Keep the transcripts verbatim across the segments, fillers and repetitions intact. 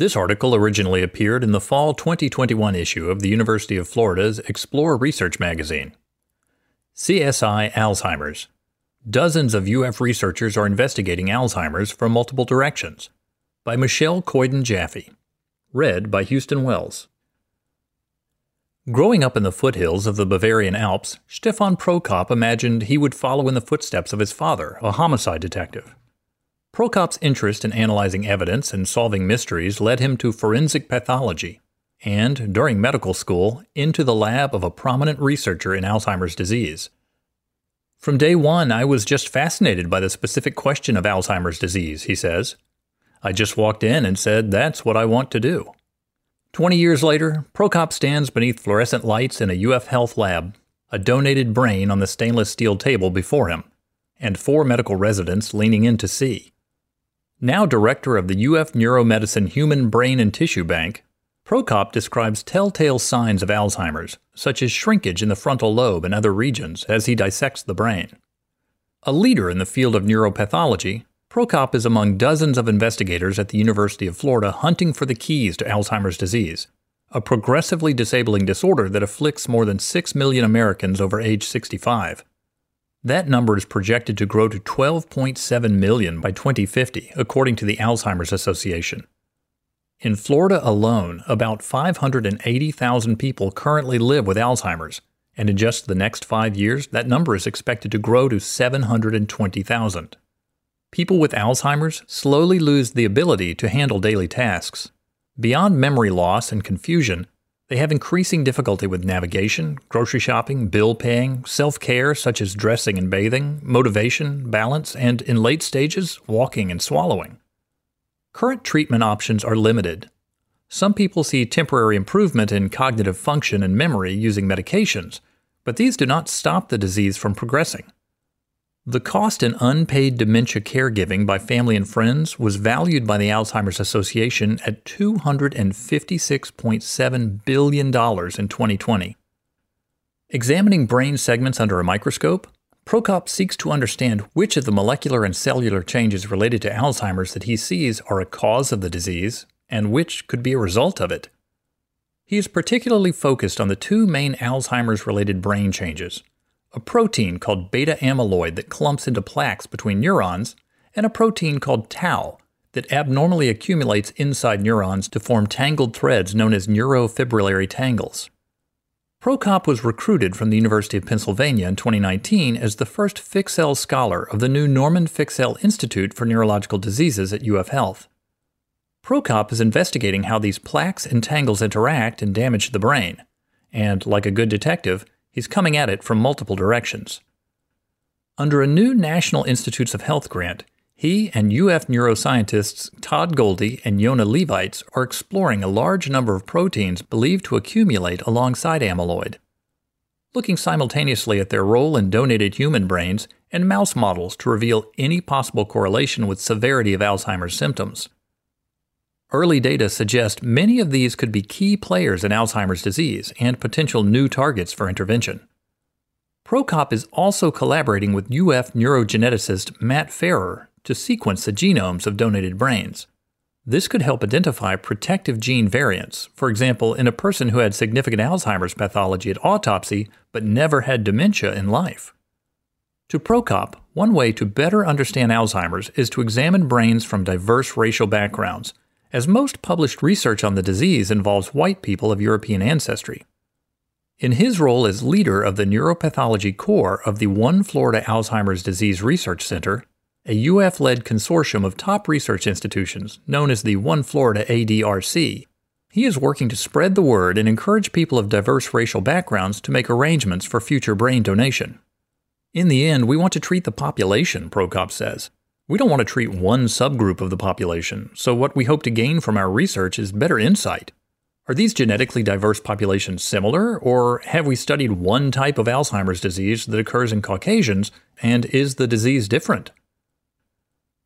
This article originally appeared in the fall twenty twenty-one issue of the University of Florida's Explore Research magazine. C S I Alzheimer's. Dozens of U F researchers are investigating Alzheimer's from multiple directions. By Michelle Coyden Jaffe. Read by Houston Wells. Growing up in the foothills of the Bavarian Alps, Stefan Prokop imagined he would follow in the footsteps of his father, a homicide detective. Prokop's interest in analyzing evidence and solving mysteries led him to forensic pathology and, during medical school, into the lab of a prominent researcher in Alzheimer's disease. From day one, I was just fascinated by the specific question of Alzheimer's disease, he says. I just walked in and said, that's what I want to do. Twenty years later, Prokop stands beneath fluorescent lights in a U F Health lab, a donated brain on the stainless steel table before him, and four medical residents leaning in to see. Now director of the U F Neuromedicine Human Brain and Tissue Bank, Prokop describes telltale signs of Alzheimer's, such as shrinkage in the frontal lobe and other regions, as he dissects the brain. A leader in the field of neuropathology, Prokop is among dozens of investigators at the University of Florida hunting for the keys to Alzheimer's disease, a progressively disabling disorder that afflicts more than six million Americans over age sixty-five. That number is projected to grow to twelve point seven million by twenty fifty, according to the Alzheimer's Association. In Florida alone, about five hundred eighty thousand people currently live with Alzheimer's, and in just the next five years, that number is expected to grow to seven hundred twenty thousand. People with Alzheimer's slowly lose the ability to handle daily tasks. Beyond memory loss and confusion, they have increasing difficulty with navigation, grocery shopping, bill paying, self-care such as dressing and bathing, motivation, balance, and, in late stages, walking and swallowing. Current treatment options are limited. Some people see temporary improvement in cognitive function and memory using medications, but these do not stop the disease from progressing. The cost in unpaid dementia caregiving by family and friends was valued by the Alzheimer's Association at two hundred fifty-six point seven billion dollars in twenty twenty. Examining brain segments under a microscope, Prokop seeks to understand which of the molecular and cellular changes related to Alzheimer's that he sees are a cause of the disease, and which could be a result of it. He is particularly focused on the two main Alzheimer's-related brain changes: a protein called beta-amyloid that clumps into plaques between neurons, and a protein called tau that abnormally accumulates inside neurons to form tangled threads known as neurofibrillary tangles. Prokop was recruited from the University of Pennsylvania in twenty nineteen as the first Fixell Scholar of the new Norman Fixell Institute for Neurological Diseases at U F Health. Prokop is investigating how these plaques and tangles interact and damage the brain, and, like a good detective, he's coming at it from multiple directions. Under a new National Institutes of Health grant, he and U F neuroscientists Todd Goldie and Yona Levites are exploring a large number of proteins believed to accumulate alongside amyloid. Looking simultaneously at their role in donated human brains and mouse models to reveal any possible correlation with severity of Alzheimer's symptoms. Early data suggest many of these could be key players in Alzheimer's disease and potential new targets for intervention. Prokop is also collaborating with U F neurogeneticist Matt Ferrer to sequence the genomes of donated brains. This could help identify protective gene variants, for example, in a person who had significant Alzheimer's pathology at autopsy but never had dementia in life. To Prokop, one way to better understand Alzheimer's is to examine brains from diverse racial backgrounds, as most published research on the disease involves white people of European ancestry. In his role as leader of the Neuropathology Core of the One Florida Alzheimer's Disease Research Center, a U F-led consortium of top research institutions known as the One Florida A D R C, he is working to spread the word and encourage people of diverse racial backgrounds to make arrangements for future brain donation. In the end, we want to treat the population, Prokop says. We don't want to treat one subgroup of the population, so what we hope to gain from our research is better insight. Are these genetically diverse populations similar, or have we studied one type of Alzheimer's disease that occurs in Caucasians, and is the disease different?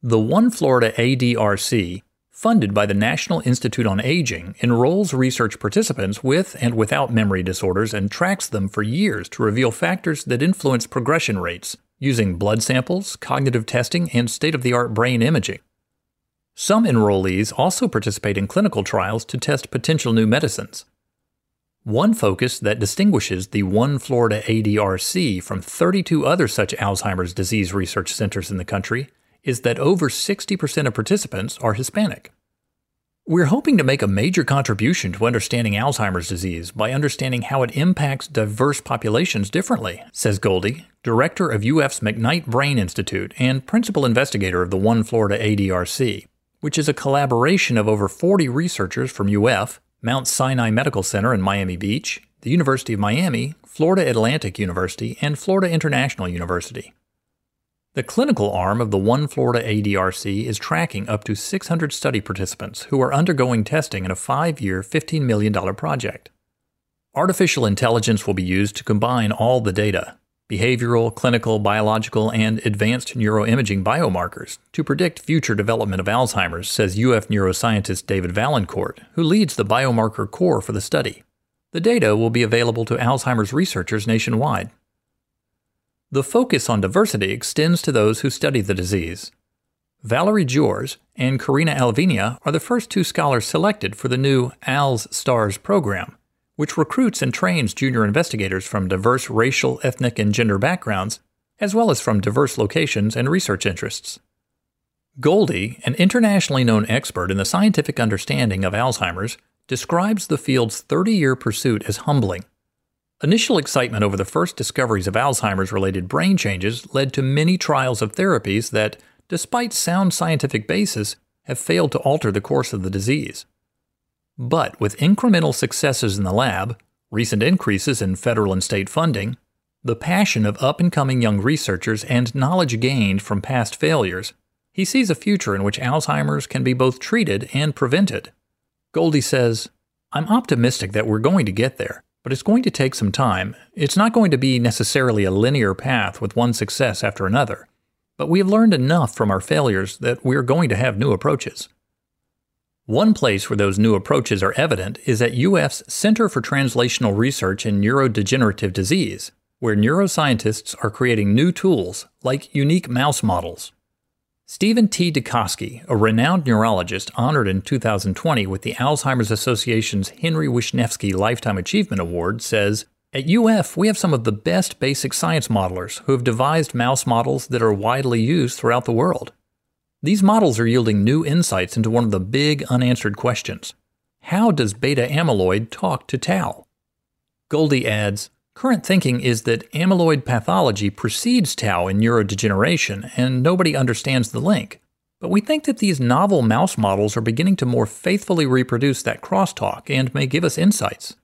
The One Florida A D R C, funded by the National Institute on Aging, enrolls research participants with and without memory disorders and tracks them for years to reveal factors that influence progression rates, using blood samples, cognitive testing, and state-of-the-art brain imaging. Some enrollees also participate in clinical trials to test potential new medicines. One focus that distinguishes the One Florida A D R C from thirty-two other such Alzheimer's disease research centers in the country is that over sixty percent of participants are Hispanic. We're hoping to make a major contribution to understanding Alzheimer's disease by understanding how it impacts diverse populations differently, says Goldie, director of U F's McKnight Brain Institute and principal investigator of the One Florida A D R C, which is a collaboration of over forty researchers from U F, Mount Sinai Medical Center in Miami Beach, the University of Miami, Florida Atlantic University, and Florida International University. The clinical arm of the One Florida A D R C is tracking up to six hundred study participants who are undergoing testing in a five-year, fifteen million dollars project. Artificial intelligence will be used to combine all the data, behavioral, clinical, biological, and advanced neuroimaging biomarkers to predict future development of Alzheimer's, says U F neuroscientist David Valencourt, who leads the biomarker core for the study. The data will be available to Alzheimer's researchers nationwide. The focus on diversity extends to those who study the disease. Valerie Jors and Karina Alvinia are the first two scholars selected for the new A L S-STARS program, which recruits and trains junior investigators from diverse racial, ethnic, and gender backgrounds, as well as from diverse locations and research interests. Goldie, an internationally known expert in the scientific understanding of Alzheimer's, describes the field's thirty-year pursuit as humbling. Initial excitement over the first discoveries of Alzheimer's-related brain changes led to many trials of therapies that, despite sound scientific basis, have failed to alter the course of the disease. But with incremental successes in the lab, recent increases in federal and state funding, the passion of up-and-coming young researchers, and knowledge gained from past failures, he sees a future in which Alzheimer's can be both treated and prevented. Goldie says, "I'm optimistic that we're going to get there, but it's going to take some time. It's not going to be necessarily a linear path with one success after another, but we have learned enough from our failures that we're going to have new approaches." One place where those new approaches are evident is at U F's Center for Translational Research in Neurodegenerative Disease, where neuroscientists are creating new tools, like unique mouse models. Stephen T. DeKosky, a renowned neurologist honored in two thousand twenty with the Alzheimer's Association's Henry Wishnevsky Lifetime Achievement Award, says, "At U F, we have some of the best basic science modelers who have devised mouse models that are widely used throughout the world. These models are yielding new insights into one of the big unanswered questions. How does beta amyloid talk to tau?" Goldie adds, "Current thinking is that amyloid pathology precedes tau in neurodegeneration, and nobody understands the link. But we think that these novel mouse models are beginning to more faithfully reproduce that crosstalk and may give us insights."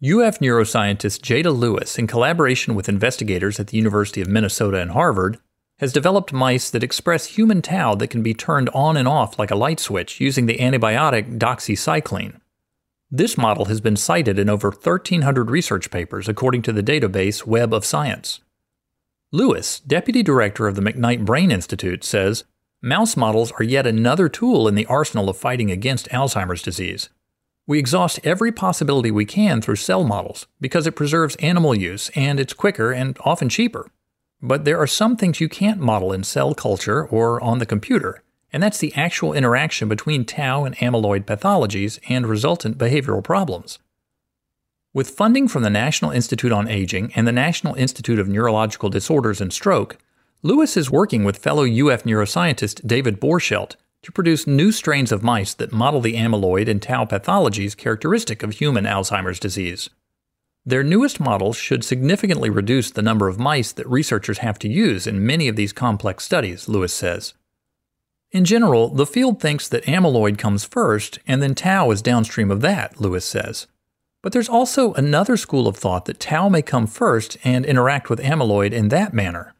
U F neuroscientist Jada Lewis, in collaboration with investigators at the University of Minnesota and Harvard, has developed mice that express human tau that can be turned on and off like a light switch using the antibiotic doxycycline. This model has been cited in over thirteen hundred research papers, according to the database Web of Science. Lewis, deputy director of the McKnight Brain Institute, says, "Mouse models are yet another tool in the arsenal of fighting against Alzheimer's disease. We exhaust every possibility we can through cell models because it preserves animal use and it's quicker and often cheaper. But there are some things you can't model in cell culture or on the computer, and that's the actual interaction between tau and amyloid pathologies and resultant behavioral problems." With funding from the National Institute on Aging and the National Institute of Neurological Disorders and Stroke, Lewis is working with fellow U F neuroscientist David Borchelt to produce new strains of mice that model the amyloid and tau pathologies characteristic of human Alzheimer's disease. Their newest models should significantly reduce the number of mice that researchers have to use in many of these complex studies, Lewis says. "In general, the field thinks that amyloid comes first, and then tau is downstream of that," Lewis says. "But there's also another school of thought that tau may come first and interact with amyloid in that manner."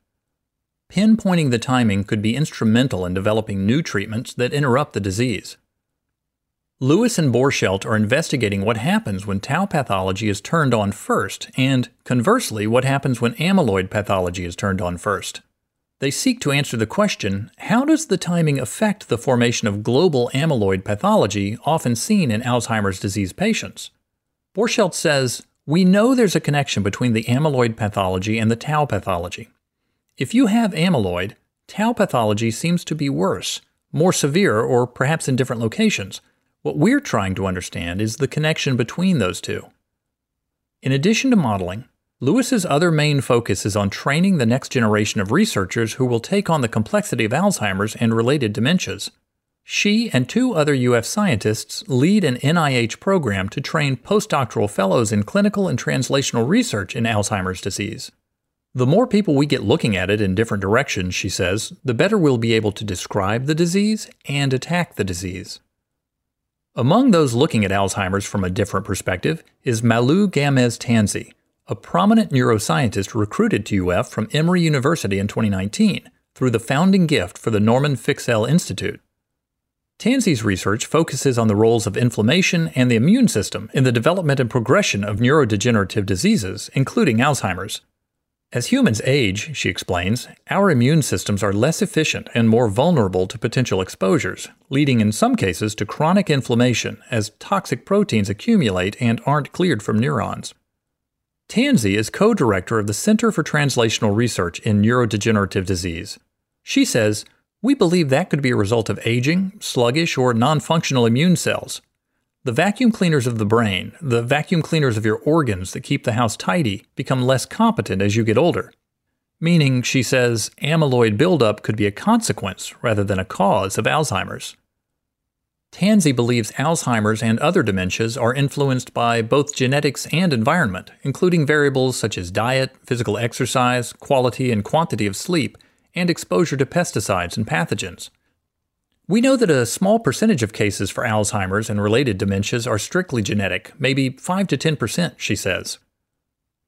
Pinpointing the timing could be instrumental in developing new treatments that interrupt the disease. Lewis and Borchelt are investigating what happens when tau pathology is turned on first, and, conversely, what happens when amyloid pathology is turned on first. They seek to answer the question, how does the timing affect the formation of global amyloid pathology often seen in Alzheimer's disease patients? Borchelt says, "We know there's a connection between the amyloid pathology and the tau pathology. If you have amyloid, tau pathology seems to be worse, more severe, or perhaps in different locations. What we're trying to understand is the connection between those two. In addition to modeling, Lewis's other main focus is on training the next generation of researchers who will take on the complexity of Alzheimer's and related dementias. She and two other U F scientists lead an N I H program to train postdoctoral fellows in clinical and translational research in Alzheimer's disease. The more people we get looking at it in different directions, she says, the better we'll be able to describe the disease and attack the disease. Among those looking at Alzheimer's from a different perspective is Malú Gámez Tansey, a prominent neuroscientist recruited to U F from Emory University in twenty nineteen through the founding gift for the Norman Fixell Institute. Tansey's research focuses on the roles of inflammation and the immune system in the development and progression of neurodegenerative diseases, including Alzheimer's. As humans age, she explains, our immune systems are less efficient and more vulnerable to potential exposures, leading in some cases to chronic inflammation as toxic proteins accumulate and aren't cleared from neurons. Tansey is co-director of the Center for Translational Research in Neurodegenerative Disease. She says, "We believe that could be a result of aging, sluggish, or non-functional immune cells. The vacuum cleaners of the brain, the vacuum cleaners of your organs that keep the house tidy, become less competent as you get older." Meaning, she says, amyloid buildup could be a consequence rather than a cause of Alzheimer's. Tansey believes Alzheimer's and other dementias are influenced by both genetics and environment, including variables such as diet, physical exercise, quality and quantity of sleep, and exposure to pesticides and pathogens. We know that a small percentage of cases for Alzheimer's and related dementias are strictly genetic, maybe five to ten percent, she says.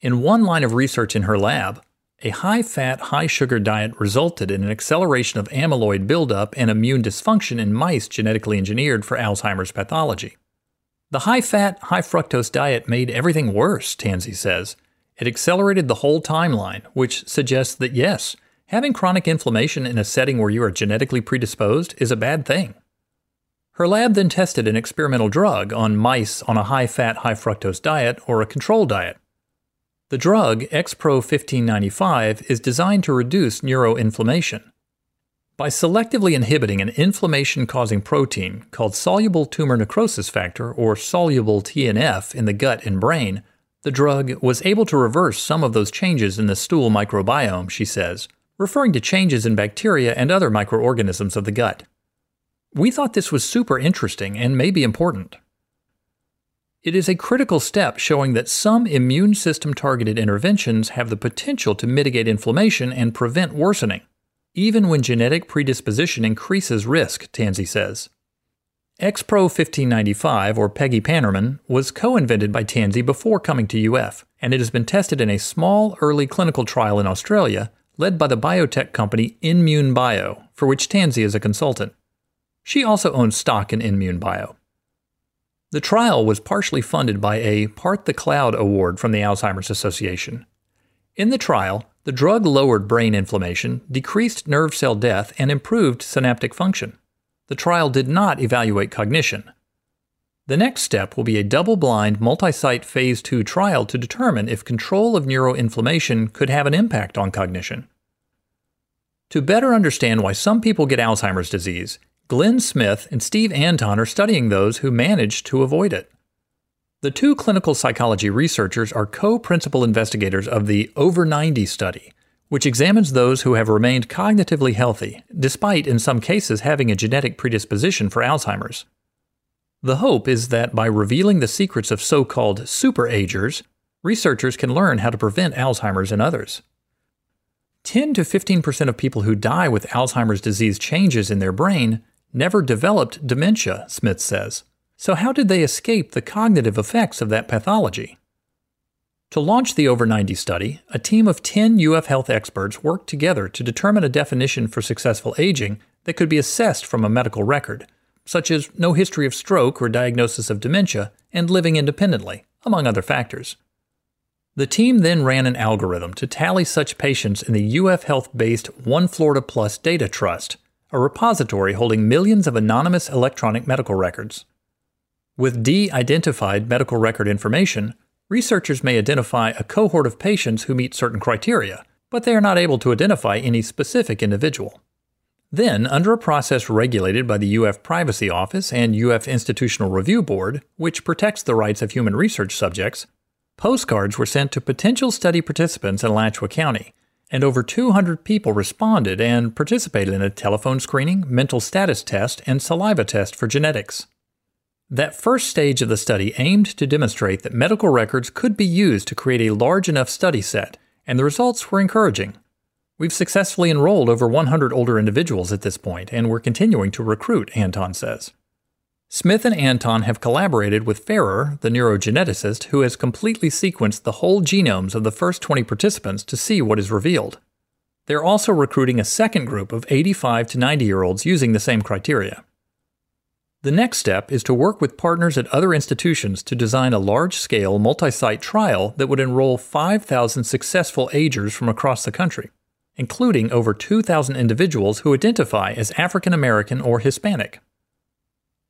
In one line of research in her lab, a high-fat, high-sugar diet resulted in an acceleration of amyloid buildup and immune dysfunction in mice genetically engineered for Alzheimer's pathology. The high-fat, high-fructose diet made everything worse, Tansey says. It accelerated the whole timeline, which suggests that yes, having chronic inflammation in a setting where you are genetically predisposed is a bad thing. Her lab then tested an experimental drug on mice on a high-fat, high-fructose diet or a control diet. The drug, X Pro fifteen ninety-five, is designed to reduce neuroinflammation. By selectively inhibiting an inflammation-causing protein called soluble tumor necrosis factor, or soluble T N F, in the gut and brain, the drug was able to reverse some of those changes in the stool microbiome, she says, referring to changes in bacteria and other microorganisms of the gut. "We thought this was super interesting and may be important." It is a critical step showing that some immune system-targeted interventions have the potential to mitigate inflammation and prevent worsening, even when genetic predisposition increases risk, Tansey says. X Pro fifteen ninety-five, or Peggy Panerman, was co-invented by Tansey before coming to U F, and it has been tested in a small, early clinical trial in Australia led by the biotech company INmune Bio, for which Tansey is a consultant. She also owns stock in INmune Bio. The trial was partially funded by a Part the Cloud Award from the Alzheimer's Association. In the trial, the drug lowered brain inflammation, decreased nerve cell death, and improved synaptic function. The trial did not evaluate cognition. The next step will be a double-blind, multi-site Phase two trial to determine if control of neuroinflammation could have an impact on cognition. To better understand why some people get Alzheimer's disease, Glenn Smith and Steve Anton are studying those who manage to avoid it. The two clinical psychology researchers are co-principal investigators of the Over ninety study, which examines those who have remained cognitively healthy, despite in some cases having a genetic predisposition for Alzheimer's. The hope is that by revealing the secrets of so-called superagers, researchers can learn how to prevent Alzheimer's in others. ten to fifteen percent of people who die with Alzheimer's disease changes in their brain never developed dementia, Smith says. So how did they escape the cognitive effects of that pathology? To launch the Over ninety study, a team of ten U F health experts worked together to determine a definition for successful aging that could be assessed from a medical record, such as no history of stroke or diagnosis of dementia and living independently, among other factors. The team then ran an algorithm to tally such patients in the U F Health-based One Florida Plus Data Trust, a repository holding millions of anonymous electronic medical records. With de-identified medical record information, researchers may identify a cohort of patients who meet certain criteria, but they are not able to identify any specific individual. Then, under a process regulated by the U F Privacy Office and U F Institutional Review Board, which protects the rights of human research subjects, postcards were sent to potential study participants in Latchwa County, and over two hundred people responded and participated in a telephone screening, mental status test, and saliva test for genetics. That first stage of the study aimed to demonstrate that medical records could be used to create a large enough study set, and the results were encouraging. We've successfully enrolled over one hundred older individuals at this point, and we're continuing to recruit, Anton says. Smith and Anton have collaborated with Ferrer, the neurogeneticist, who has completely sequenced the whole genomes of the first twenty participants to see what is revealed. They're also recruiting a second group of eighty-five to ninety-year-olds using the same criteria. The next step is to work with partners at other institutions to design a large-scale, multi-site trial that would enroll five thousand successful agers from across the country, including over two thousand individuals who identify as African American or Hispanic.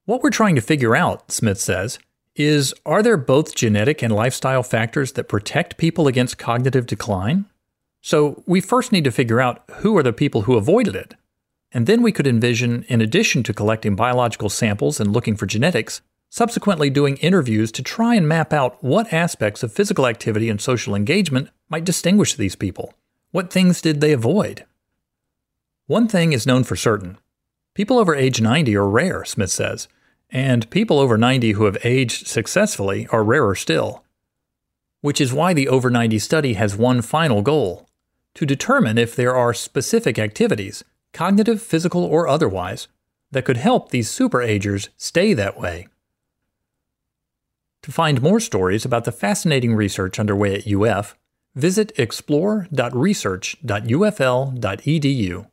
What we're trying to figure out, Smith says, is are there both genetic and lifestyle factors that protect people against cognitive decline? So we first need to figure out who are the people who avoided it. And then we could envision, in addition to collecting biological samples and looking for genetics, subsequently doing interviews to try and map out what aspects of physical activity and social engagement might distinguish these people. What things did they avoid? One thing is known for certain. People over age ninety are rare, Smith says, and people over ninety who have aged successfully are rarer still. Which is why the Over ninety study has one final goal, to determine if there are specific activities, cognitive, physical, or otherwise, that could help these superagers stay that way. To find more stories about the fascinating research underway at U F, visit explore dot research dot U F L dot E D U.